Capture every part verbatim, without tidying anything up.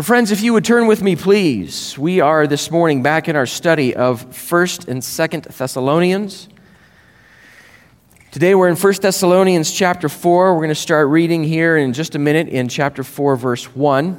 Well, friends, if you would turn with me, please. We are this morning back in our study of first and second Thessalonians. Today we're in first Thessalonians chapter four. We're going to start reading here in just a minute in chapter four, verse one.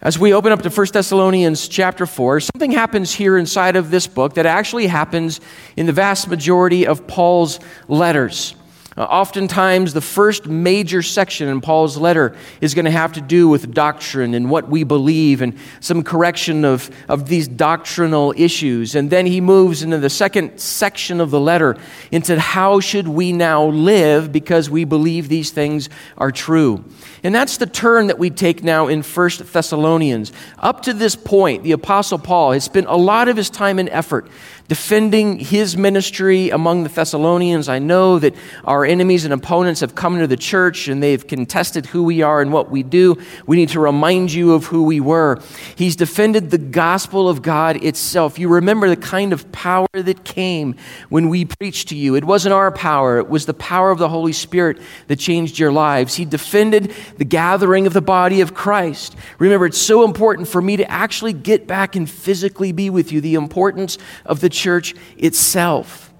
As we open up to first Thessalonians chapter four, something happens here inside of this book that actually happens in the vast majority of Paul's letters. Uh, oftentimes, the first major section in Paul's letter is going to have to do with doctrine and what we believe and some correction of, of these doctrinal issues. And then he moves into the second section of the letter into how should we now live because we believe these things are true. And that's the turn that we take now in first Thessalonians. Up to this point, the Apostle Paul has spent a lot of his time and effort defending his ministry among the Thessalonians. I know that our enemies and opponents have come into the church and they've contested who we are and what we do. We need to remind you of who we were. He's defended the gospel of God itself. You remember the kind of power that came when we preached to you. It wasn't our power. It was the power of the Holy Spirit that changed your lives. He defended the gathering of the body of Christ. Remember, it's so important for me to actually get back and physically be with you. The importance of the church itself.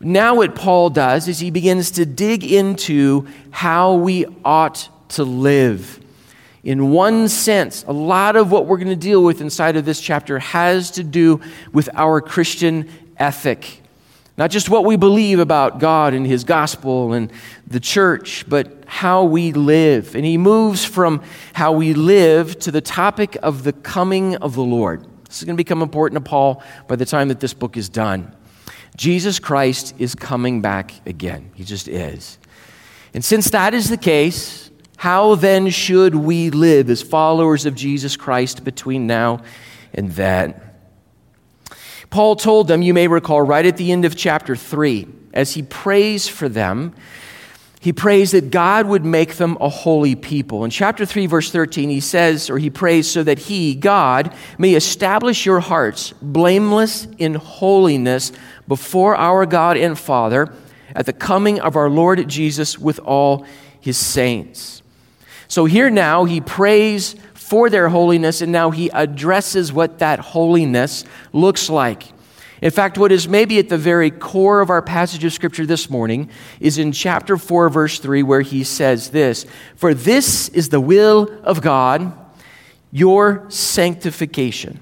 Now what Paul does is he begins to dig into how we ought to live. In one sense, a lot of what we're going to deal with inside of this chapter has to do with our Christian ethic. Not just what we believe about God and his gospel and the church, but how we live. And he moves from how we live to the topic of the coming of the Lord. This is going to become important to Paul by the time that this book is done. Jesus Christ is coming back again. He just is. And since that is the case, how then should we live as followers of Jesus Christ between now and then? Paul told them, you may recall, right at the end of chapter three, as he prays for them, he prays that God would make them a holy people. In chapter three, verse thirteen, he says, or he prays, so that he, God, may establish your hearts blameless in holiness before our God and Father at the coming of our Lord Jesus with all his saints. So here now he prays for their holiness, and now he addresses what that holiness looks like. In fact, what is maybe at the very core of our passage of Scripture this morning is in chapter four, verse three, where he says this, "For this is the will of God, your sanctification."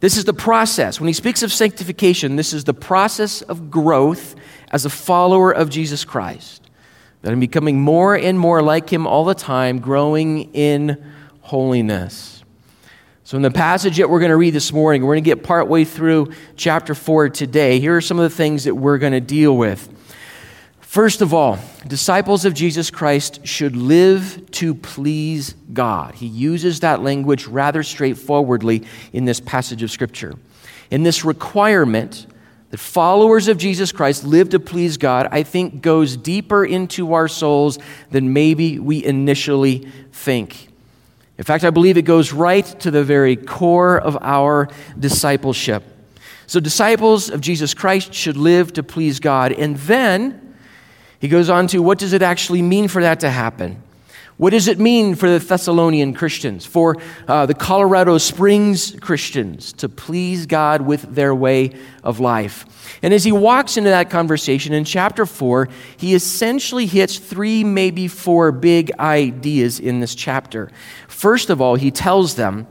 This is the process. When he speaks of sanctification, this is the process of growth as a follower of Jesus Christ, that I'm becoming more and more like him all the time, growing in holiness. So in the passage that we're going to read this morning, we're going to get partway through chapter four today. Here are some of the things that we're going to deal with. First of all, disciples of Jesus Christ should live to please God. He uses that language rather straightforwardly in this passage of Scripture. And this requirement that followers of Jesus Christ live to please God, I think, goes deeper into our souls than maybe we initially think. In fact, I believe it goes right to the very core of our discipleship. So disciples of Jesus Christ should live to please God. And then he goes on to, what does it actually mean for that to happen? What does it mean for the Thessalonian Christians, for uh, the Colorado Springs Christians to please God with their way of life? And as he walks into that conversation in chapter four, he essentially hits three, maybe four big ideas in this chapter. First of all, he tells them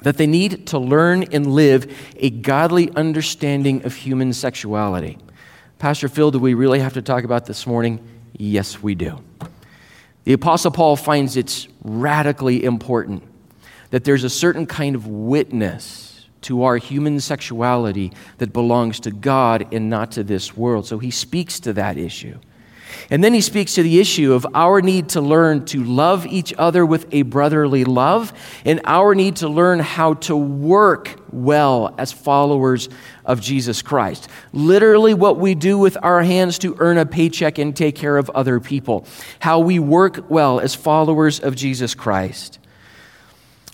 that they need to learn and live a godly understanding of human sexuality. Pastor Phil, do we really have to talk about this morning? Yes, we do. The Apostle Paul finds it's radically important that there's a certain kind of witness to our human sexuality that belongs to God and not to this world. So he speaks to that issue. And then he speaks to the issue of our need to learn to love each other with a brotherly love and our need to learn how to work well as followers of Jesus Christ. Literally what we do with our hands to earn a paycheck and take care of other people. How we work well as followers of Jesus Christ.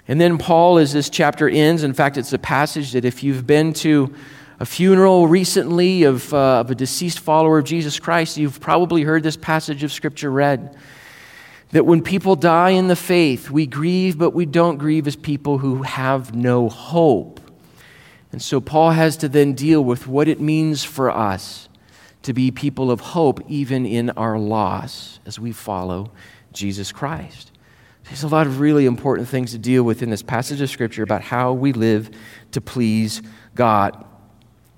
And then Paul, as this chapter ends, in fact, it's a passage that if you've been to a funeral recently of, uh, of a deceased follower of Jesus Christ, you've probably heard this passage of Scripture read. that when people die in the faith, we grieve, but we don't grieve as people who have no hope. And so Paul has to then deal with what it means for us to be people of hope, even in our loss, as we follow Jesus Christ. There's a lot of really important things to deal with in this passage of Scripture about how we live to please God.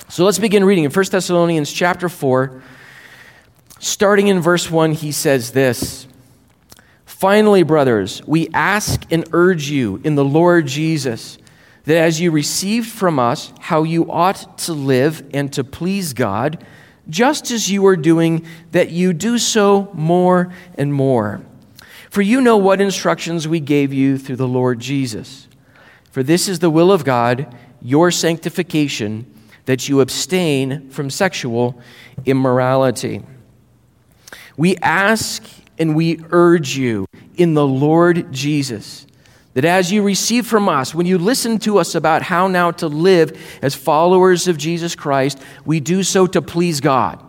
So let's begin reading. In First Thessalonians chapter four, starting in verse one, he says this, "Finally, brothers, we ask and urge you in the Lord Jesus that as you received from us how you ought to live and to please God, just as you are doing, that you do so more and more. For you know what instructions we gave you through the Lord Jesus. For this is the will of God, your sanctification, that you abstain from sexual immorality. We ask and we urge you in the Lord Jesus, that as you receive from us, when you listen to us about how now to live as followers of Jesus Christ, we do so to please God."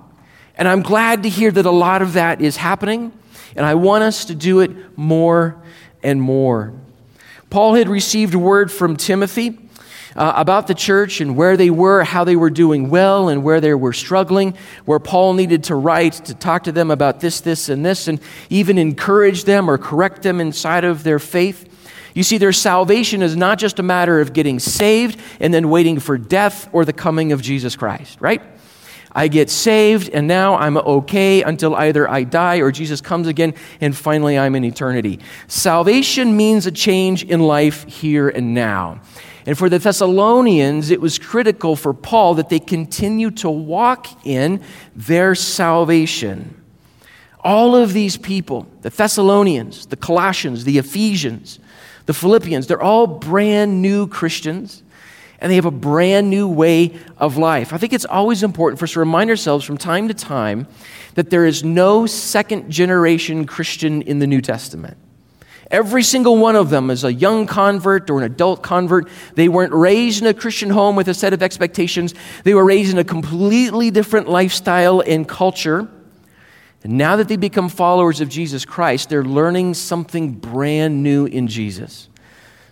And I'm glad to hear that a lot of that is happening, and I want us to do it more and more. Paul had received word from Timothy uh, about the church and where they were, how they were doing well and where they were struggling, where Paul needed to write to talk to them about this, this, and this, and even encourage them or correct them inside of their faith. You see, their salvation is not just a matter of getting saved and then waiting for death or the coming of Jesus Christ, right? I get saved and now I'm okay until either I die or Jesus comes again and finally I'm in eternity. Salvation means a change in life here and now. And for the Thessalonians, it was critical for Paul that they continue to walk in their salvation. All of these people, the Thessalonians, the Colossians, the Ephesians, the Philippians, they're all brand new Christians, and they have a brand new way of life. I think it's always important for us to remind ourselves from time to time that there is no second generation Christian in the New Testament. Every single one of them is a young convert or an adult convert. They weren't raised in a Christian home with a set of expectations. They were raised in a completely different lifestyle and culture. And now that they become followers of Jesus Christ, they're learning something brand new in Jesus.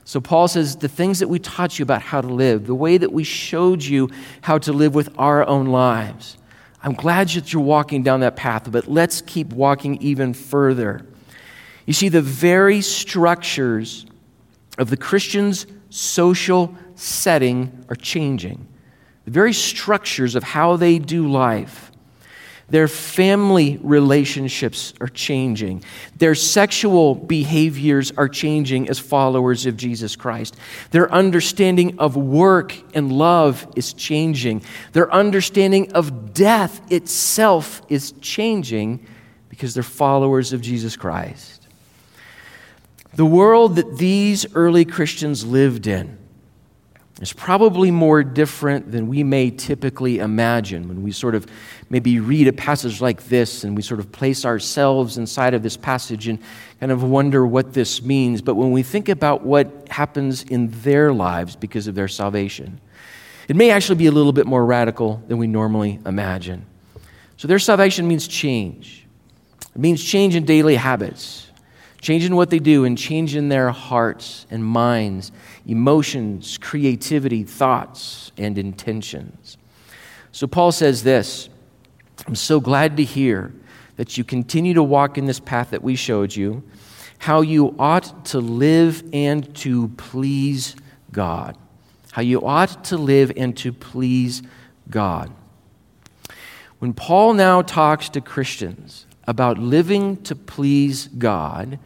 So Paul says, the things that we taught you about how to live, the way that we showed you how to live with our own lives, I'm glad that you're walking down that path, but let's keep walking even further. You see, the very structures of the Christian's social setting are changing. The very structures of how they do life. Their family relationships are changing. Their sexual behaviors are changing as followers of Jesus Christ. Their understanding of work and love is changing. Their understanding of death itself is changing because they're followers of Jesus Christ. The world that these early Christians lived in is probably more different than we may typically imagine when we sort of maybe read a passage like this and we sort of place ourselves inside of this passage and kind of wonder what this means. But when we think about what happens in their lives because of their salvation, it may actually be a little bit more radical than we normally imagine. So their salvation means change. It means change in daily habits, change in what they do, and change in their hearts and minds, emotions, creativity, thoughts, and intentions. So Paul says this, "I'm so glad to hear that you continue to walk in this path that we showed you, how you ought to live and to please God." How you ought to live and to please God. When Paul now talks to Christians about living to please God,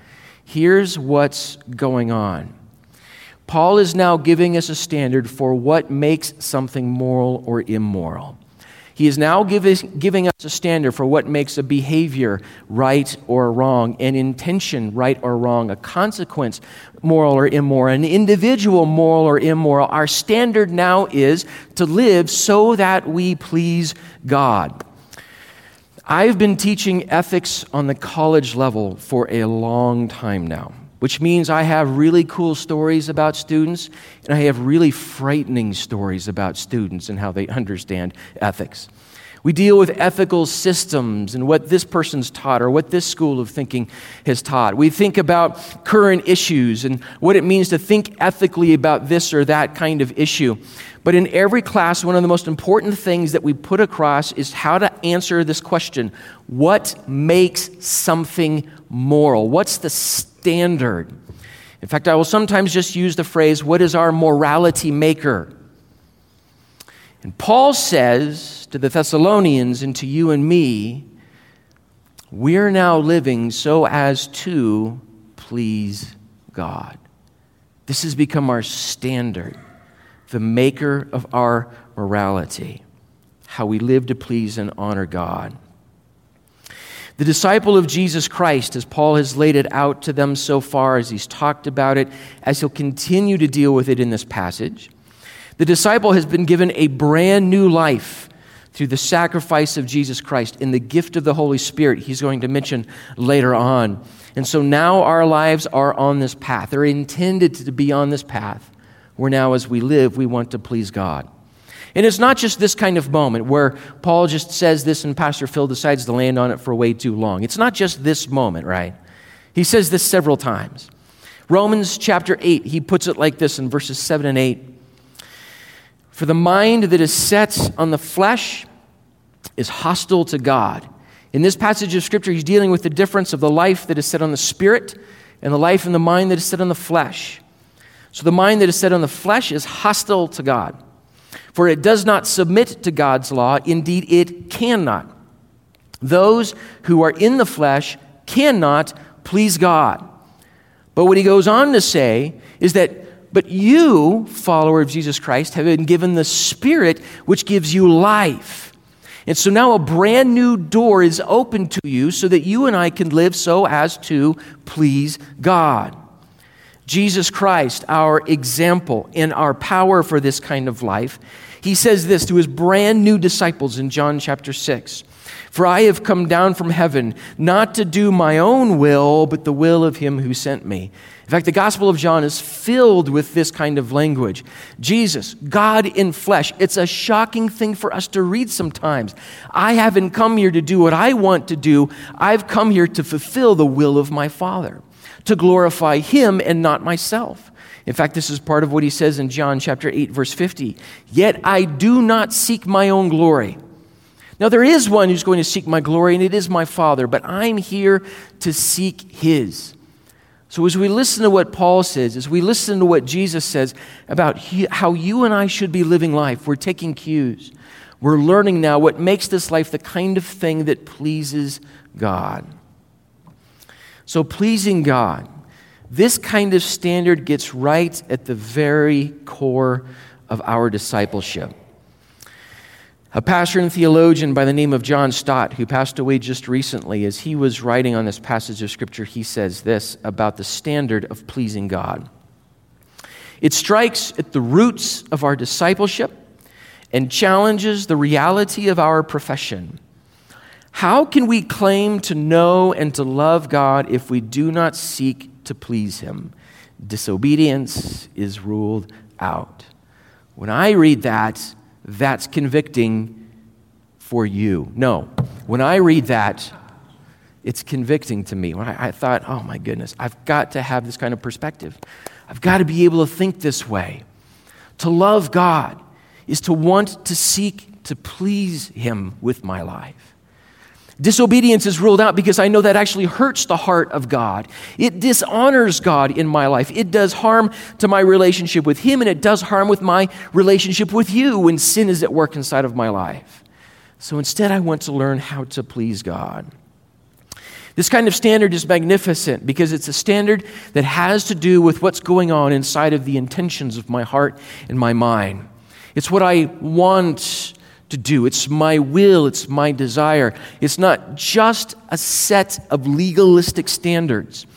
here's what's going on. Paul is now giving us a standard for what makes something moral or immoral. He is now giving, giving us a standard for what makes a behavior right or wrong, an intention right or wrong, a consequence moral or immoral, an individual moral or immoral. Our standard now is to live so that we please God. I've been teaching ethics on the college level for a long time now, which means I have really cool stories about students, and I have really frightening stories about students and how they understand ethics. We deal with ethical systems and what this person's taught or what this school of thinking has taught. We think about current issues and what it means to think ethically about this or that kind of issue. But in every class, one of the most important things that we put across is how to answer this question. What makes something moral? What's the standard? In fact, I will sometimes just use the phrase, what is our morality maker? And Paul says to the Thessalonians and to you and me, we're now living so as to please God. This has become our standard, the maker of our morality, how we live to please and honor God. The disciple of Jesus Christ, as Paul has laid it out to them so far, as he's talked about it, as he'll continue to deal with it in this passage, the disciple has been given a brand new life through the sacrifice of Jesus Christ and the gift of the Holy Spirit he's going to mention later on. And so now our lives are on this path. They're intended to be on this path where now as we live, we want to please God. And it's not just this kind of moment where Paul just says this and Pastor Phil decides to land on it for way too long. It's not just this moment, right? He says this several times. Romans chapter eight, he puts it like this in verses seven and eight. For the mind that is set on the flesh is hostile to God. In this passage of Scripture, he's dealing with the difference of the life that is set on the spirit and the life and the mind that is set on the flesh. So the mind that is set on the flesh is hostile to God. For it does not submit to God's law. Indeed, it cannot. Those who are in the flesh cannot please God. But what he goes on to say is that, but you, follower of Jesus Christ, have been given the Spirit which gives you life. And so now a brand new door is open to you so that you and I can live so as to please God. Jesus Christ, our example and our power for this kind of life, he says this to his brand new disciples in John chapter six. For I have come down from heaven, not to do my own will, but the will of him who sent me. In fact, the Gospel of John is filled with this kind of language. Jesus, God in flesh. It's a shocking thing for us to read sometimes. I haven't come here to do what I want to do. I've come here to fulfill the will of my Father, to glorify him and not myself. In fact, this is part of what he says in John chapter eight, verse fifty. Yet I do not seek my own glory. Now there is one who's going to seek my glory, and it is my Father, but I'm here to seek his. So as we listen to what Paul says, as we listen to what Jesus says about he, how you and I should be living life, we're taking cues. We're learning now what makes this life the kind of thing that pleases God. So pleasing God, this kind of standard gets right at the very core of our discipleship. A pastor and theologian by the name of John Stott, who passed away just recently, as he was writing on this passage of Scripture, he says this about the standard of pleasing God. It strikes at the roots of our discipleship and challenges the reality of our profession. How can we claim to know and to love God if we do not seek to please him? Disobedience is ruled out. When I read that, that's convicting for you. No, when I read that, it's convicting to me. When I, I thought, oh my goodness, I've got to have this kind of perspective. I've got to be able to think this way. To love God is to want to seek to please him with my life. Disobedience is ruled out because I know that actually hurts the heart of God. It dishonors God in my life. It does harm to my relationship with him, and it does harm with my relationship with you when sin is at work inside of my life. So instead, I want to learn how to please God. This kind of standard is magnificent because it's a standard that has to do with what's going on inside of the intentions of my heart and my mind. It's what I want to do. It's my will. It's my desire. It's not just a set of legalistic standards.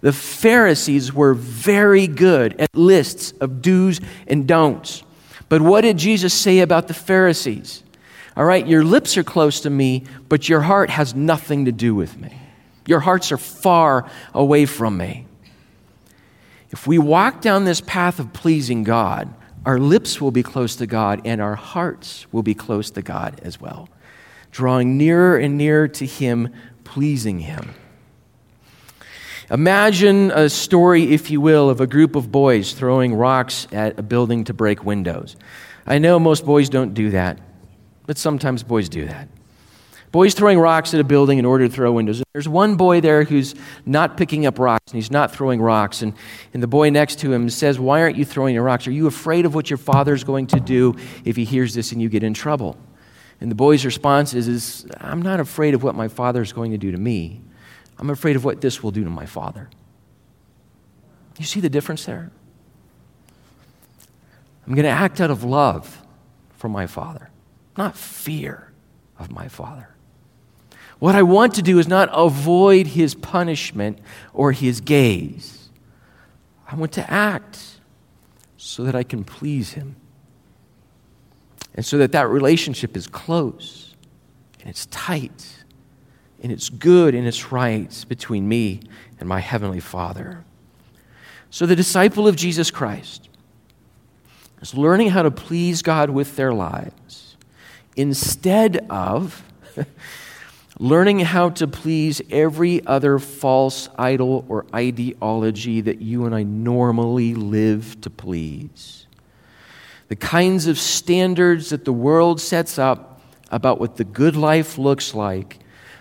The Pharisees were very good at lists of do's and don'ts. But what did Jesus say about the Pharisees? All right, your lips are close to me, but your heart has nothing to do with me. Your hearts are far away from me. If we walk down this path of pleasing God, our lips will be close to God, and our hearts will be close to God as well. drawing nearer and nearer to him, pleasing him. Imagine a story, if you will, of a group of boys throwing rocks at a building to break windows. I know most boys don't do that, but sometimes boys do that. Boys throwing rocks at a building in order to throw windows. And there's one boy there who's not picking up rocks, and he's not throwing rocks. And, and the boy next to him says, "Why aren't you throwing your rocks? Are you afraid of what your father's going to do if he hears this and you get in trouble?" And the boy's response is, is "I'm not afraid of what my father's going to do to me. I'm afraid of what this will do to my father." You see the difference there? I'm going to act out of love for my father, not fear of my father. What I want to do is not avoid his punishment or his gaze. I want to act so that I can please him, and so that that relationship is close and it's tight and it's good and it's right between me and my heavenly Father. So the disciple of Jesus Christ is learning how to please God with their lives instead of learning how to please every other false idol or ideology that you and I normally live to please. The kinds of standards that the world sets up about what the good life looks like,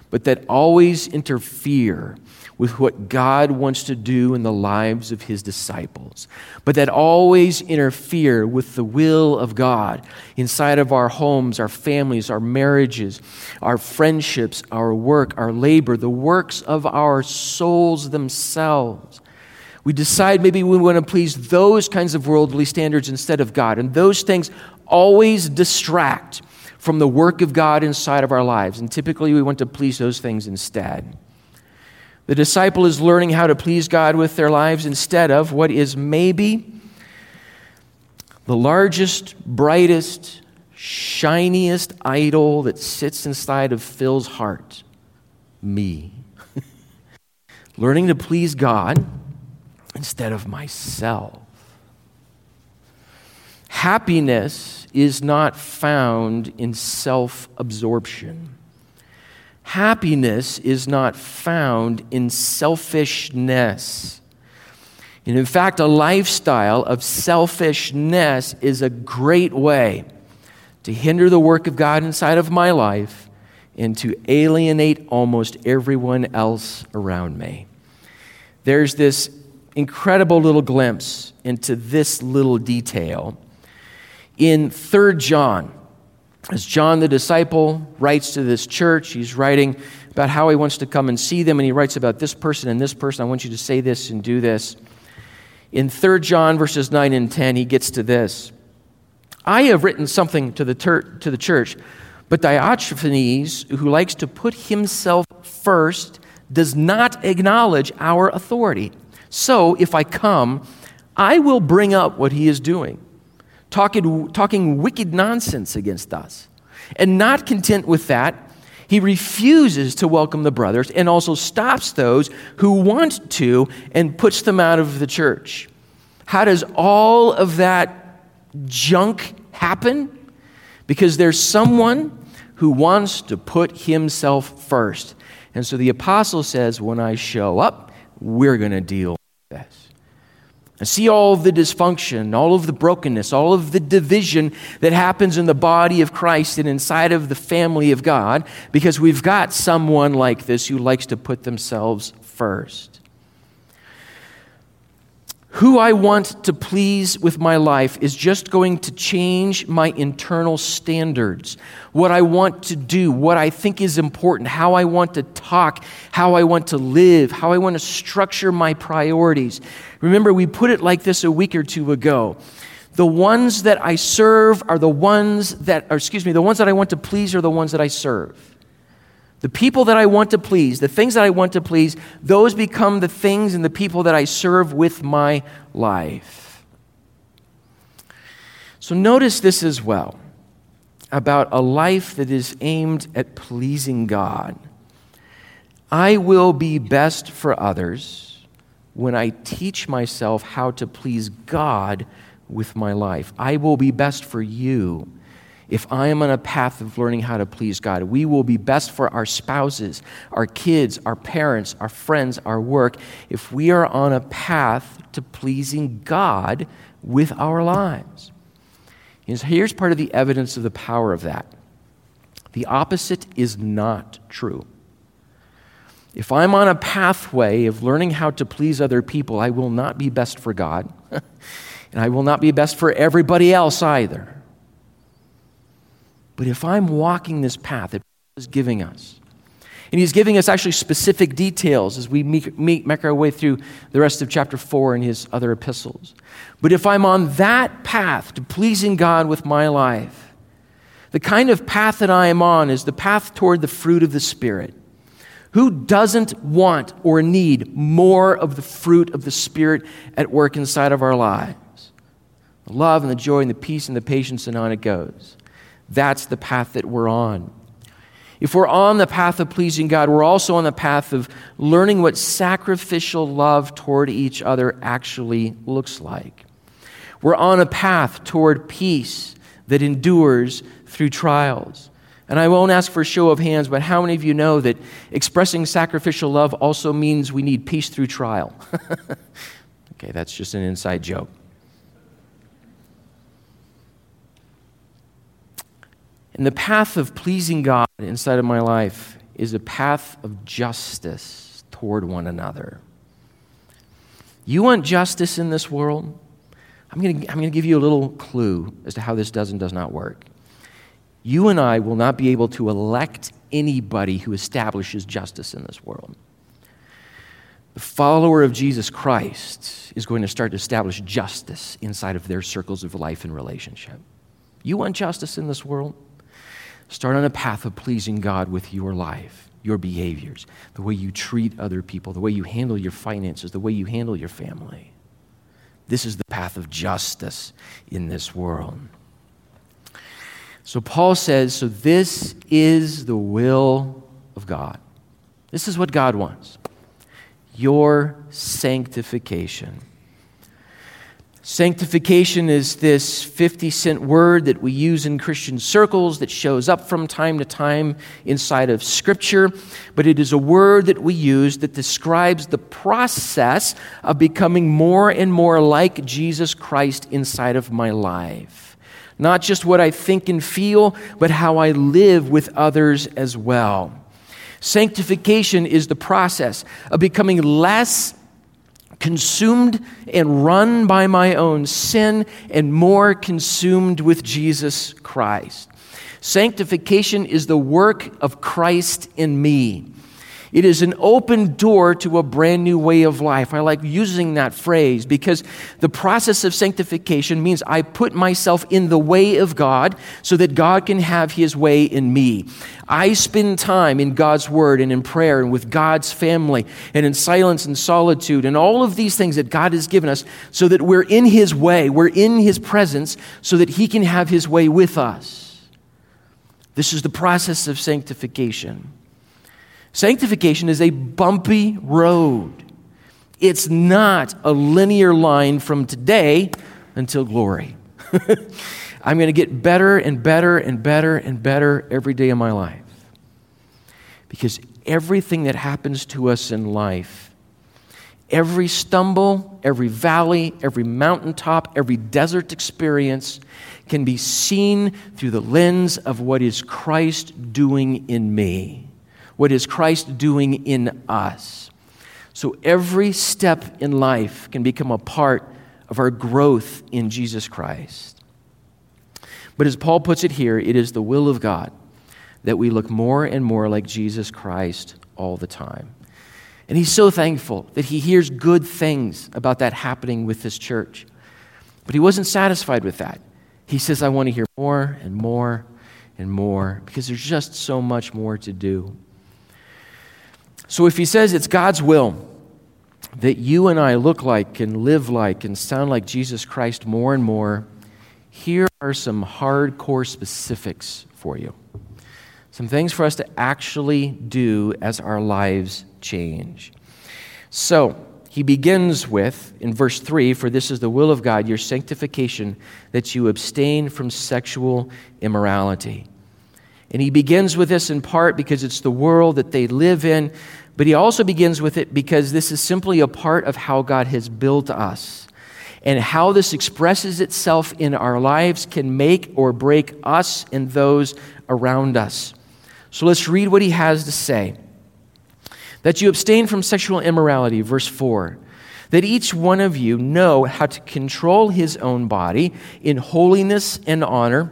but that always interfere with what God wants to do in the lives of his disciples, but that always interfere with the will of God inside of our homes, our families, our marriages, our friendships, our work, our labor, the works of our souls themselves. We decide maybe we want to please those kinds of worldly standards instead of God, and those things always distract from the work of God inside of our lives, and typically we want to please those things instead. The disciple is learning how to please God with their lives instead of what is maybe the largest, brightest, shiniest idol that sits inside of Phil's heart, me. Learning to please God instead of myself. Happiness is not found in self-absorption. Happiness is not found in selfishness. And in fact, a lifestyle of selfishness is a great way to hinder the work of God inside of my life and to alienate almost everyone else around me. There's this incredible little glimpse into this little detail in Third John. As John the disciple writes to this church, he's writing about how he wants to come and see them, and he writes about this person and this person. I want you to say this and do this. In Third John verses nine and ten, he gets to this. "I have written something to the, ter- to the church, but Diotrephes, who likes to put himself first, does not acknowledge our authority. So if I come, I will bring up what he is doing. Talking, talking wicked nonsense against us. And not content with that, he refuses to welcome the brothers and also stops those who want to and puts them out of the church." How does all of that junk happen? Because there's someone who wants to put himself first. And so the apostle says, when I show up, we're going to deal with this. And see all of the dysfunction, all of the brokenness, all of the division that happens in the body of Christ and inside of the family of God, because we've got someone like this who likes to put themselves first. Who I want to please with my life is just going to change my internal standards, what I want to do, what I think is important, how I want to talk, how I want to live, how I want to structure my priorities. Remember, we put it like this a week or two ago. The ones that I serve are the ones that, or excuse me, the ones that I want to please are the ones that I serve. The people that I want to please, the things that I want to please, those become the things and the people that I serve with my life. So notice this as well about a life that is aimed at pleasing God. I will be best for others when I teach myself how to please God with my life. I will be best for you if I am on a path of learning how to please God, we will be best for our spouses, our kids, our parents, our friends, our work, if we are on a path to pleasing God with our lives. And so here's part of the evidence of the power of that. The opposite is not true. If I'm on a pathway of learning how to please other people, I will not be best for God, and I will not be best for everybody else either. But if I'm walking this path that Paul is giving us, and he's giving us actually specific details as we make, make, make our way through the rest of chapter four in his other epistles. But if I'm on that path to pleasing God with my life, the kind of path that I am on is the path toward the fruit of the Spirit. Who doesn't want or need more of the fruit of the Spirit at work inside of our lives? The love and the joy and the peace and the patience, and on it goes. That's the path that we're on. If we're on the path of pleasing God, we're also on the path of learning what sacrificial love toward each other actually looks like. We're on a path toward peace that endures through trials. And I won't ask for a show of hands, but how many of you know that expressing sacrificial love also means we need peace through trial? Okay, that's just an inside joke. And the path of pleasing God inside of my life is a path of justice toward one another. You want justice in this world? I'm going to I'm going to give you a little clue as to how this does and does not work. You and I will not be able to elect anybody who establishes justice in this world. The follower of Jesus Christ is going to start to establish justice inside of their circles of life and relationship. You want justice in this world? Start on a path of pleasing God with your life, your behaviors, the way you treat other people, the way you handle your finances, the way you handle your family. This is the path of justice in this world. So Paul says, so this is the will of God. This is what God wants. Your sanctification. Sanctification is this fifty cent word that we use in Christian circles that shows up from time to time inside of Scripture, but it is a word that we use that describes the process of becoming more and more like Jesus Christ inside of my life. Not just what I think and feel, but how I live with others as well. Sanctification is the process of becoming less consumed and run by my own sin and more consumed with Jesus Christ. Sanctification is the work of Christ in me. It is an open door to a brand new way of life. I like using that phrase because the process of sanctification means I put myself in the way of God so that God can have his way in me. I spend time in God's word and in prayer and with God's family and in silence and solitude and all of these things that God has given us so that we're in his way, we're in his presence so that he can have his way with us. This is the process of sanctification. Sanctification is a bumpy road. It's not a linear line from today until glory. I'm going to get better and better and better and better every day of my life. Because everything that happens to us in life, every stumble, every valley, every mountaintop, every desert experience can be seen through the lens of what is Christ doing in me. What is Christ doing in us? So every step in life can become a part of our growth in Jesus Christ. But as Paul puts it here, it is the will of God that we look more and more like Jesus Christ all the time. And he's so thankful that he hears good things about that happening with this church. But he wasn't satisfied with that. He says, I want to hear more and more and more because there's just so much more to do. So if he says it's God's will that you and I look like and live like and sound like Jesus Christ more and more, here are some hardcore specifics for you. Some things for us to actually do as our lives change. So he begins with, in verse three, for this is the will of God, your sanctification, that you abstain from sexual immorality. And he begins with this in part because it's the world that they live in, but he also begins with it because this is simply a part of how God has built us. And how this expresses itself in our lives can make or break us and those around us. So let's read what he has to say. That you abstain from sexual immorality, verse four. That each one of you know how to control his own body in holiness and honor,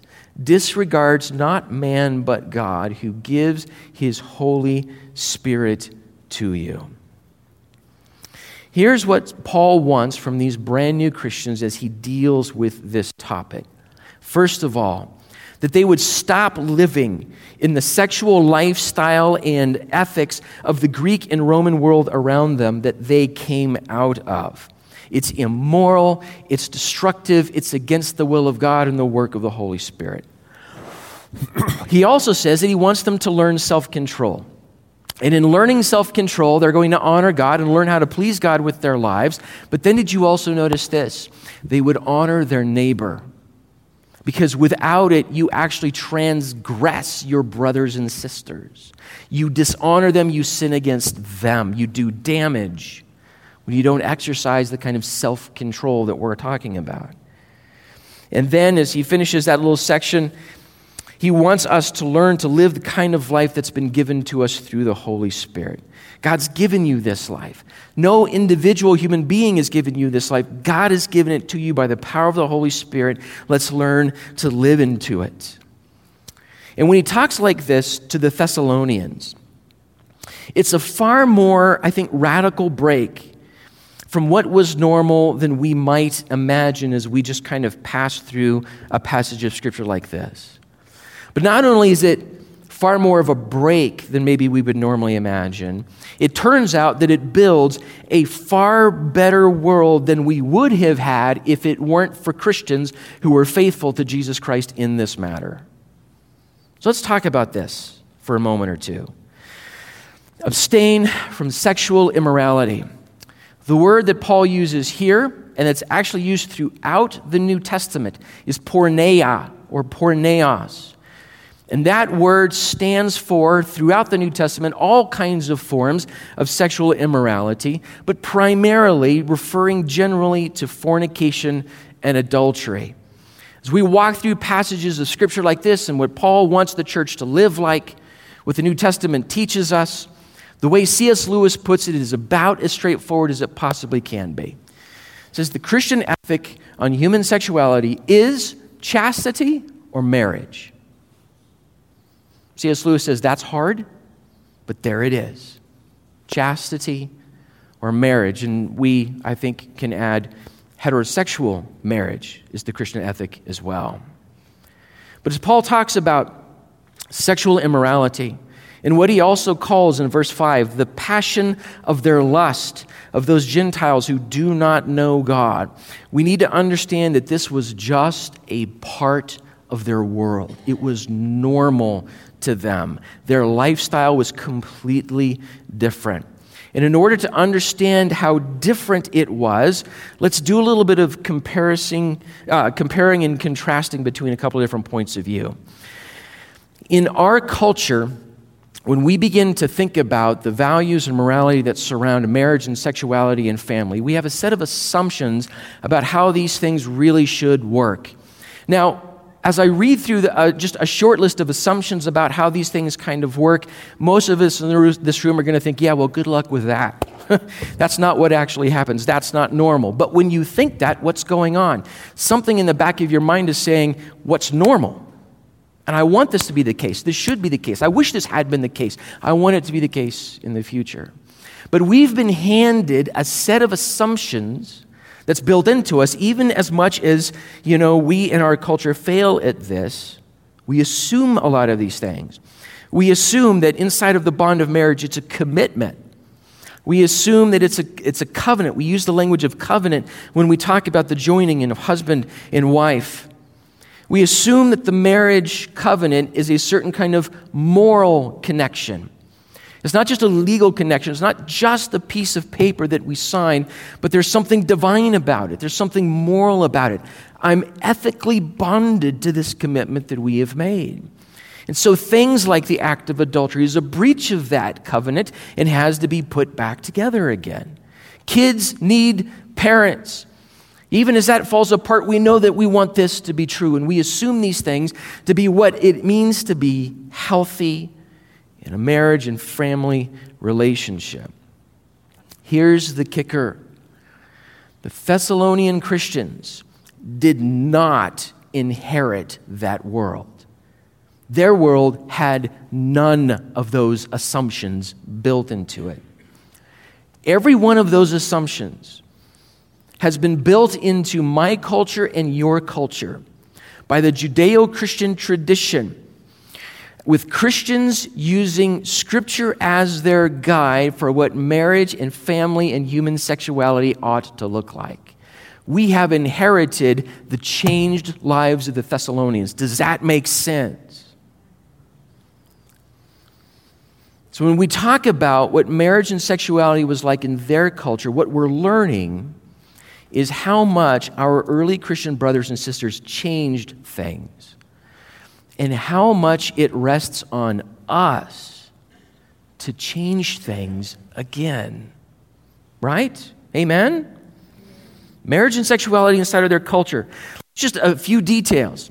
disregards not man but God, who gives his Holy Spirit to you. Here's what Paul wants from these brand new Christians as he deals with this topic. First of all, that they would stop living in the sexual lifestyle and ethics of the Greek and Roman world around them that they came out of. It's immoral, it's destructive, it's against the will of God and the work of the Holy Spirit. He also says that he wants them to learn self-control. And in learning self-control, they're going to honor God and learn how to please God with their lives. But then did you also notice this? They would honor their neighbor. Because without it, you actually transgress your brothers and sisters. You dishonor them, you sin against them. You do damage when you don't exercise the kind of self-control that we're talking about. And then as he finishes that little section, he wants us to learn to live the kind of life that's been given to us through the Holy Spirit. God's given you this life. No individual human being has given you this life. God has given it to you by the power of the Holy Spirit. Let's learn to live into it. And when he talks like this to the Thessalonians, it's a far more, I think, radical break from what was normal than we might imagine as we just kind of pass through a passage of Scripture like this. But not only is it far more of a break than maybe we would normally imagine, it turns out that it builds a far better world than we would have had if it weren't for Christians who were faithful to Jesus Christ in this matter. So let's talk about this for a moment or two. Abstain from sexual immorality. The word that Paul uses here, and it's actually used throughout the New Testament, is porneia or porneios. And that word stands for, throughout the New Testament, all kinds of forms of sexual immorality, but primarily referring generally to fornication and adultery. As we walk through passages of Scripture like this and what Paul wants the church to live like, what the New Testament teaches us, the way C S Lewis puts it is about as straightforward as it possibly can be. It says, the Christian ethic on human sexuality is chastity or marriage. C S Lewis says that's hard, but there it is. Chastity or marriage. And we, I think, can add heterosexual marriage is the Christian ethic as well. But as Paul talks about sexual immorality, and what he also calls in verse five, the passion of their lust, of those Gentiles who do not know God, we need to understand that this was just a part of their world. It was normal to them. Their lifestyle was completely different. And in order to understand how different it was, let's do a little bit of comparison, uh, comparing and contrasting between a couple of different points of view. In our culture, when we begin to think about the values and morality that surround marriage and sexuality and family, we have a set of assumptions about how these things really should work. Now, as I read through the, uh, just a short list of assumptions about how these things kind of work, most of us in this room are going to think, yeah, well, good luck with that. That's not what actually happens. That's not normal. But when you think that, what's going on? Something in the back of your mind is saying, what's normal? And I want this to be the case. This should be the case. I wish this had been the case. I want it to be the case in the future. But we've been handed a set of assumptions that's built into us, even as much as, you know, we in our culture fail at this. We assume a lot of these things. We assume that inside of the bond of marriage, it's a commitment. We assume that it's a it's a covenant. We use the language of covenant when we talk about the joining in of husband and wife. We assume that the marriage covenant is a certain kind of moral connection. It's not just a legal connection. It's not just a piece of paper that we sign, but there's something divine about it. There's something moral about it. I'm ethically bonded to this commitment that we have made. And so things like the act of adultery is a breach of that covenant and has to be put back together again. Kids need parents. Even as that falls apart, we know that we want this to be true, and we assume these things to be what it means to be healthy in a marriage and family relationship. Here's the kicker. The Thessalonian Christians did not inherit that world. Their world had none of those assumptions built into it. Every one of those assumptions has been built into my culture and your culture by the Judeo-Christian tradition, with Christians using Scripture as their guide for what marriage and family and human sexuality ought to look like. We have inherited the changed lives of the Thessalonians. Does that make sense? So when we talk about what marriage and sexuality was like in their culture, what we're learning is how much our early Christian brothers and sisters changed things and how much it rests on us to change things again. Right? Amen? Marriage and sexuality inside of their culture. Just a few details.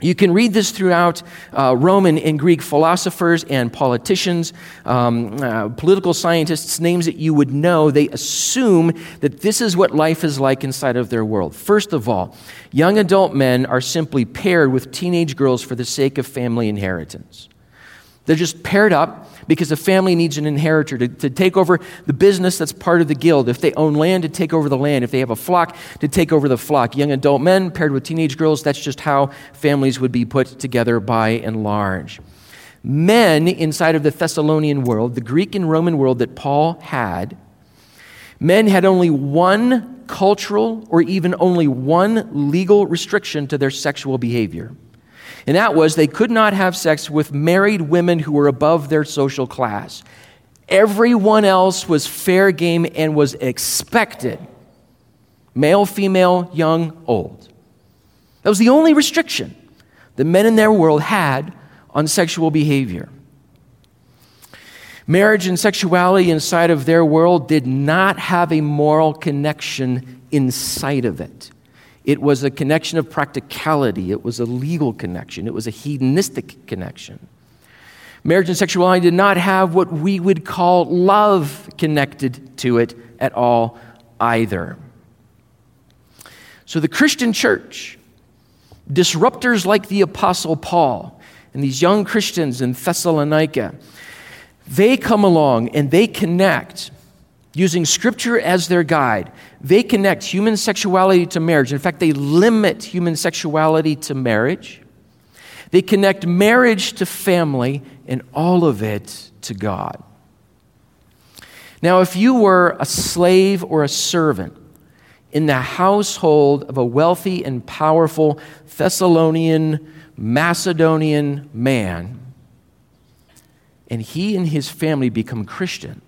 You can read this throughout uh, Roman and Greek philosophers and politicians, um, uh, political scientists, names that you would know. They assume that this is what life is like inside of their world. First of all, young adult men are simply paired with teenage girls for the sake of family inheritance. They're just paired up because a family needs an inheritor to, to take over the business that's part of the guild. If they own land, to take over the land. If they have a flock, to take over the flock. Young adult men paired with teenage girls, that's just how families would be put together by and large. Men inside of the Thessalonian world, the Greek and Roman world that Paul had, men had only one cultural or even only one legal restriction to their sexual behavior. And that was they could not have sex with married women who were above their social class. Everyone else was fair game and was expected. Male, female, young, old. That was the only restriction the men in their world had on sexual behavior. Marriage and sexuality inside of their world did not have a moral connection inside of it. It was a connection of practicality. It was a legal connection. It was a hedonistic connection. Marriage and sexuality did not have what we would call love connected to it at all either. So the Christian church, disruptors like the Apostle Paul and these young Christians in Thessalonica, they come along and they connect using Scripture as their guide. They connect human sexuality to marriage. In fact, they limit human sexuality to marriage. They connect marriage to family and all of it to God. Now, if you were a slave or a servant in the household of a wealthy and powerful Thessalonian, Macedonian man, and he and his family become Christians,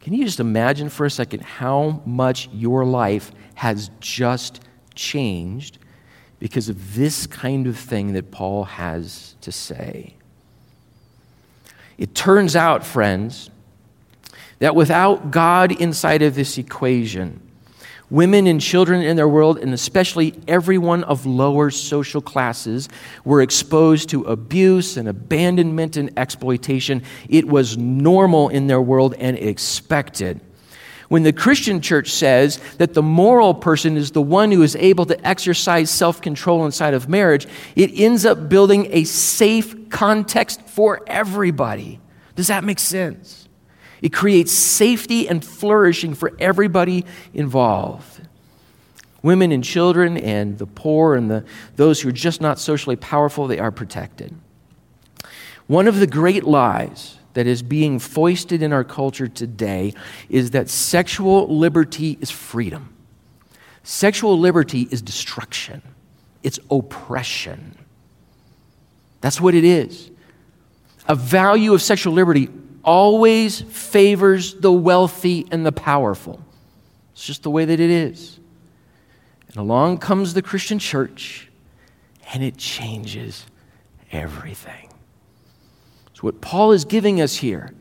can you just imagine for a second how much your life has just changed because of this kind of thing that Paul has to say? It turns out, friends, that without God inside of this equation, women and children in their world, and especially everyone of lower social classes, were exposed to abuse and abandonment and exploitation. It was normal in their world and expected. When the Christian church says that the moral person is the one who is able to exercise self-control inside of marriage, it ends up building a safe context for everybody. Does that make sense? It creates safety and flourishing for everybody involved. women and children and the poor and the those who are just not socially powerful, they are protected. One of the great lies that is being foisted in our culture today is that sexual liberty is freedom. Sexual liberty is destruction. It's oppression. That's what it is. A value of sexual liberty always favors the wealthy and the powerful. It's just the way that it is. And along comes the Christian church, and it changes everything. So what Paul is giving us here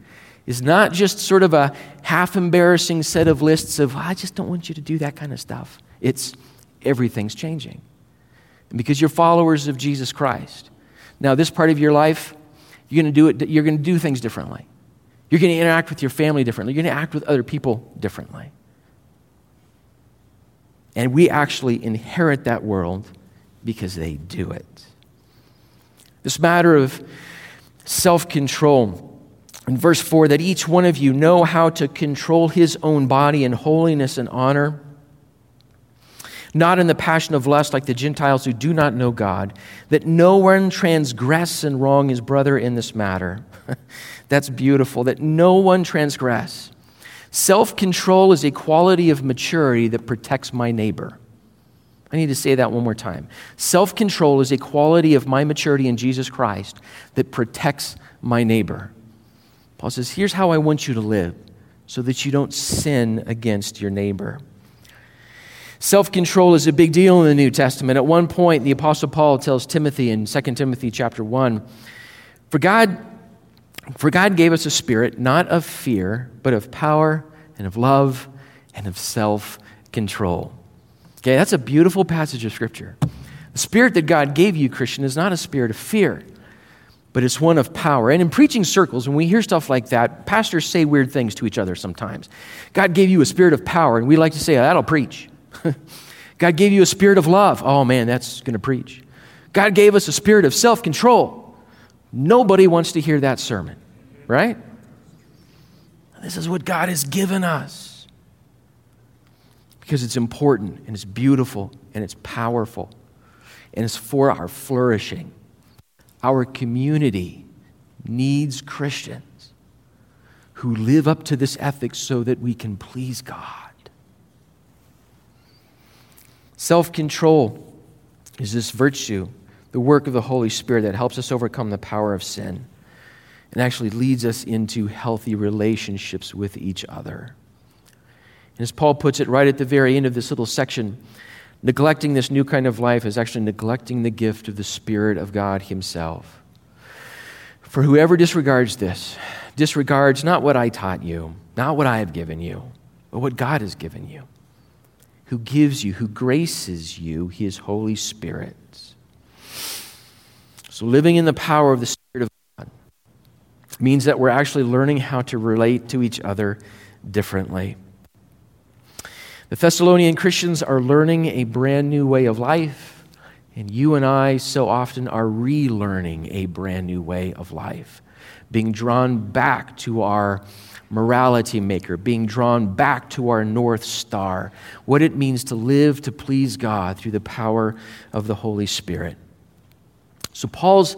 is not just sort of a half-embarrassing set of lists of, I just don't want you to do that kind of stuff. It's everything's changing. And because you're followers of Jesus Christ, now this part of your life, you're going to do it, you're going to do things differently. You're going to interact with your family differently. You're going to act with other people differently. And we actually inherit that world because they do it. This matter of self-control, in verse four, that each one of you know how to control his own body in holiness and honor, not in the passion of lust like the Gentiles who do not know God, that no one transgress and wrong his brother in this matter. That's beautiful, that no one transgress. Self-control is a quality of maturity that protects my neighbor. I need to say that one more time. Self-control is a quality of my maturity in Jesus Christ that protects my neighbor. Paul says, here's how I want you to live so that you don't sin against your neighbor. Self-control is a big deal in the New Testament. At one point, the Apostle Paul tells Timothy in Second Timothy chapter one, for God... For God gave us a spirit, not of fear, but of power and of love and of self-control. Okay, that's a beautiful passage of Scripture. The spirit that God gave you, Christian, is not a spirit of fear, but it's one of power. And in preaching circles, when we hear stuff like that, pastors say weird things to each other sometimes. God gave you a spirit of power, and we like to say, oh, that'll preach. God gave you a spirit of love. Oh, man, that's going to preach. God gave us a spirit of self-control. Nobody wants to hear that sermon, right? This is what God has given us because it's important and it's beautiful and it's powerful and it's for our flourishing. Our community needs Christians who live up to this ethic so that we can please God. Self-control is this virtue, the work of the Holy Spirit that helps us overcome the power of sin and actually leads us into healthy relationships with each other. And as Paul puts it right at the very end of this little section, neglecting this new kind of life is actually neglecting the gift of the Spirit of God Himself. For whoever disregards this, disregards not what I taught you, not what I have given you, but what God has given you, who gives you, who graces you His Holy Spirit. So living in the power of the Spirit of God means that we're actually learning how to relate to each other differently. The Thessalonian Christians are learning a brand new way of life, and you and I so often are relearning a brand new way of life, being drawn back to our morality maker, being drawn back to our North Star, what it means to live to please God through the power of the Holy Spirit. So Paul's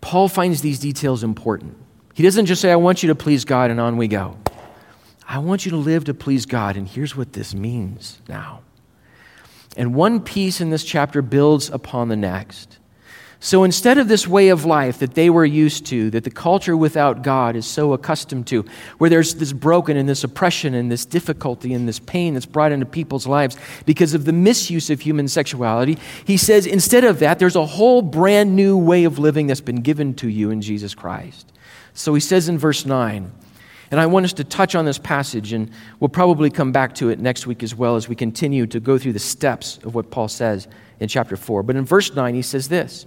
Paul finds these details important. He doesn't just say, I want you to please God, and on we go. I want you to live to please God, and here's what this means now. And one piece in this chapter builds upon the next. So instead of this way of life that they were used to, that the culture without God is so accustomed to, where there's this broken and this oppression and this difficulty and this pain that's brought into people's lives because of the misuse of human sexuality, he says, instead of that, there's a whole brand new way of living that's been given to you in Jesus Christ. So he says in verse nine, and I want us to touch on this passage, and we'll probably come back to it next week as well as we continue to go through the steps of what Paul says in chapter four. But in verse nine, he says this,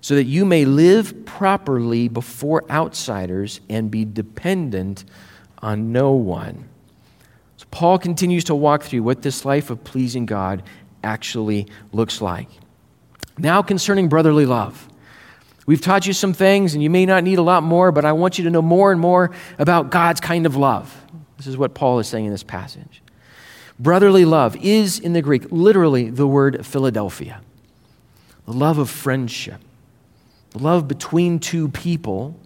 so that you may live properly before outsiders and be dependent on no one. So Paul continues to walk through what this life of pleasing God actually looks like. Now concerning brotherly love. We've taught you some things, and you may not need a lot more, but I want you to know more and more about God's kind of love. This is what Paul is saying in this passage. Brotherly love is, in the Greek, literally the word Philadelphia. The love of friendship. The love between two people.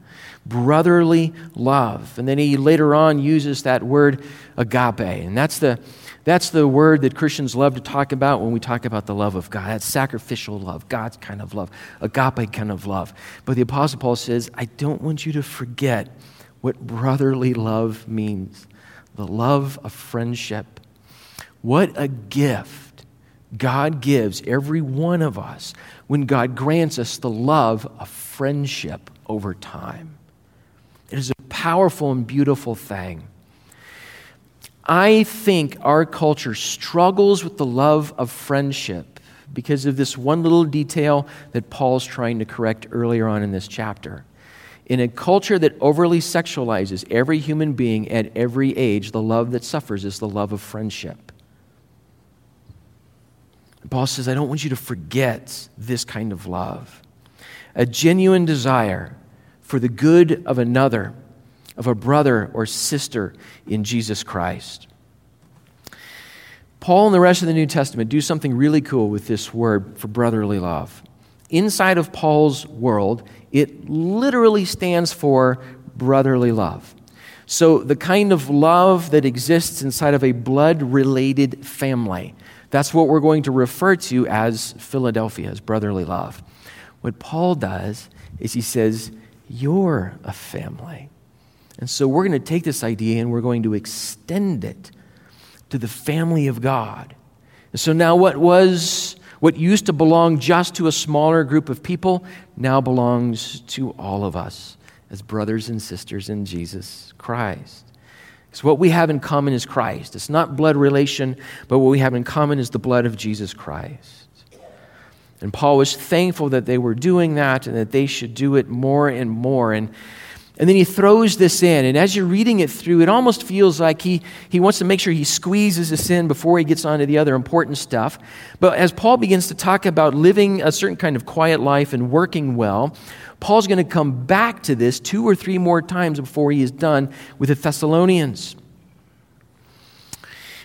Brotherly love. And then he later on uses that word agape. And that's the That's the word that Christians love to talk about when we talk about the love of God. That's sacrificial love, God's kind of love, agape kind of love. But the Apostle Paul says, I don't want you to forget what brotherly love means, the love of friendship. What a gift God gives every one of us when God grants us the love of friendship over time. It is a powerful and beautiful thing. I think our culture struggles with the love of friendship because of this one little detail that Paul's trying to correct earlier on in this chapter. In a culture that overly sexualizes every human being at every age, the love that suffers is the love of friendship. Paul says, I don't want you to forget this kind of love. A genuine desire for the good of another, of a brother or sister in Jesus Christ. Paul and the rest of the New Testament do something really cool with this word for brotherly love. Inside of Paul's world, it literally stands for brotherly love. So the kind of love that exists inside of a blood-related family, that's what we're going to refer to as Philadelphia, as brotherly love. What Paul does is he says, you're a family. And so we're going to take this idea and we're going to extend it to the family of God. And so now what was, what used to belong just to a smaller group of people now belongs to all of us as brothers and sisters in Jesus Christ. Because what we have in common is Christ. It's not blood relation, but what we have in common is the blood of Jesus Christ. And Paul was thankful that they were doing that and that they should do it more and more. And And then he throws this in, and as you're reading it through, it almost feels like he, he wants to make sure he squeezes this in before he gets on to the other important stuff. But as Paul begins to talk about living a certain kind of quiet life and working well, Paul's going to come back to this two or three more times before he is done with the Thessalonians.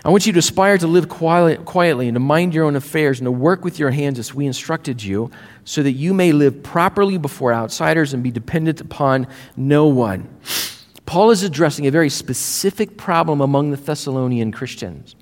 I want you to aspire to live quiet, quietly and to mind your own affairs and to work with your hands as we instructed you, so that you may live properly before outsiders and be dependent upon no one. Paul is addressing a very specific problem among the Thessalonian Christians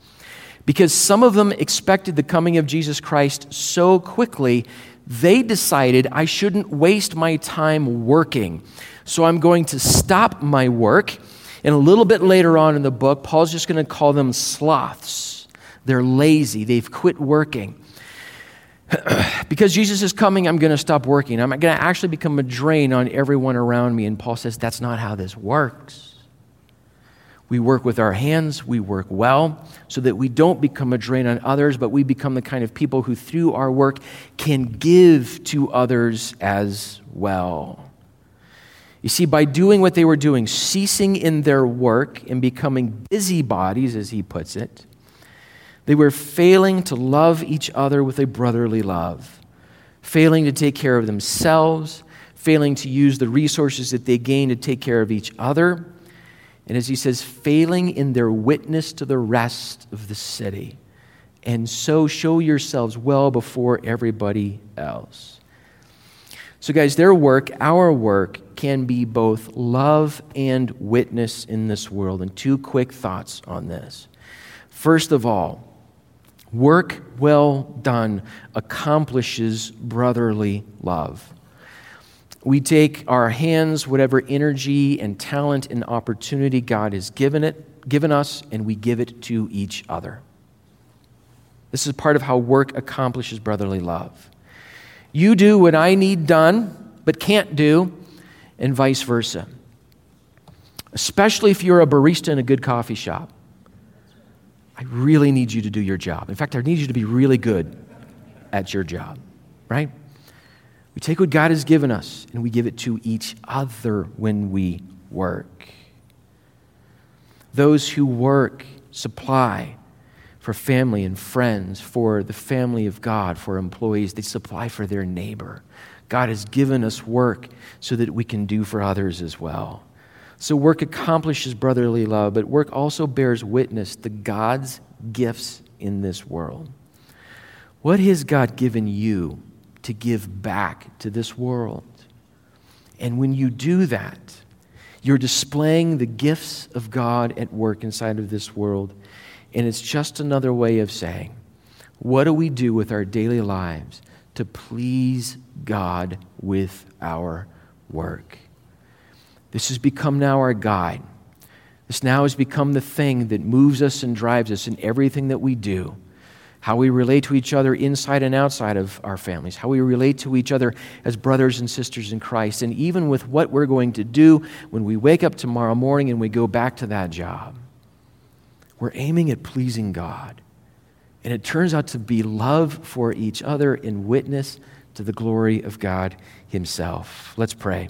because some of them expected the coming of Jesus Christ so quickly, they decided, I shouldn't waste my time working, so I'm going to stop my work. And a little bit later on in the book, Paul's just going to call them sloths. They're lazy. They've quit working. Because Jesus is coming, I'm going to stop working. I'm going to actually become a drain on everyone around me. And Paul says, that's not how this works. We work with our hands. We work well so that we don't become a drain on others, but we become the kind of people who through our work can give to others as well. You see, by doing what they were doing, ceasing in their work and becoming busybodies, as he puts it, they were failing to love each other with a brotherly love, failing to take care of themselves, failing to use the resources that they gain to take care of each other, and as he says, failing in their witness to the rest of the city. And so show yourselves well before everybody else. So guys, their work, our work, can be both love and witness in this world. And two quick thoughts on this. First of all, work well done accomplishes brotherly love. We take our hands, whatever energy and talent and opportunity God has given it, given us, and we give it to each other. This is part of how work accomplishes brotherly love. You do what I need done, but can't do, and vice versa. Especially if you're a barista in a good coffee shop. I really need you to do your job. In fact, I need you to be really good at your job, right? We take what God has given us and we give it to each other when we work. Those who work supply for family and friends, for the family of God, for employees. They supply for their neighbor. God has given us work so that we can do for others as well. So work accomplishes brotherly love, but work also bears witness to God's gifts in this world. What has God given you to give back to this world? And when you do that, you're displaying the gifts of God at work inside of this world. And it's just another way of saying, what do we do with our daily lives to please God with our work? This has become now our guide. This now has become the thing that moves us and drives us in everything that we do, how we relate to each other inside and outside of our families, how we relate to each other as brothers and sisters in Christ, and even with what we're going to do when we wake up tomorrow morning and we go back to that job. We're aiming at pleasing God, and it turns out to be love for each other in witness to the glory of God Himself. Let's pray.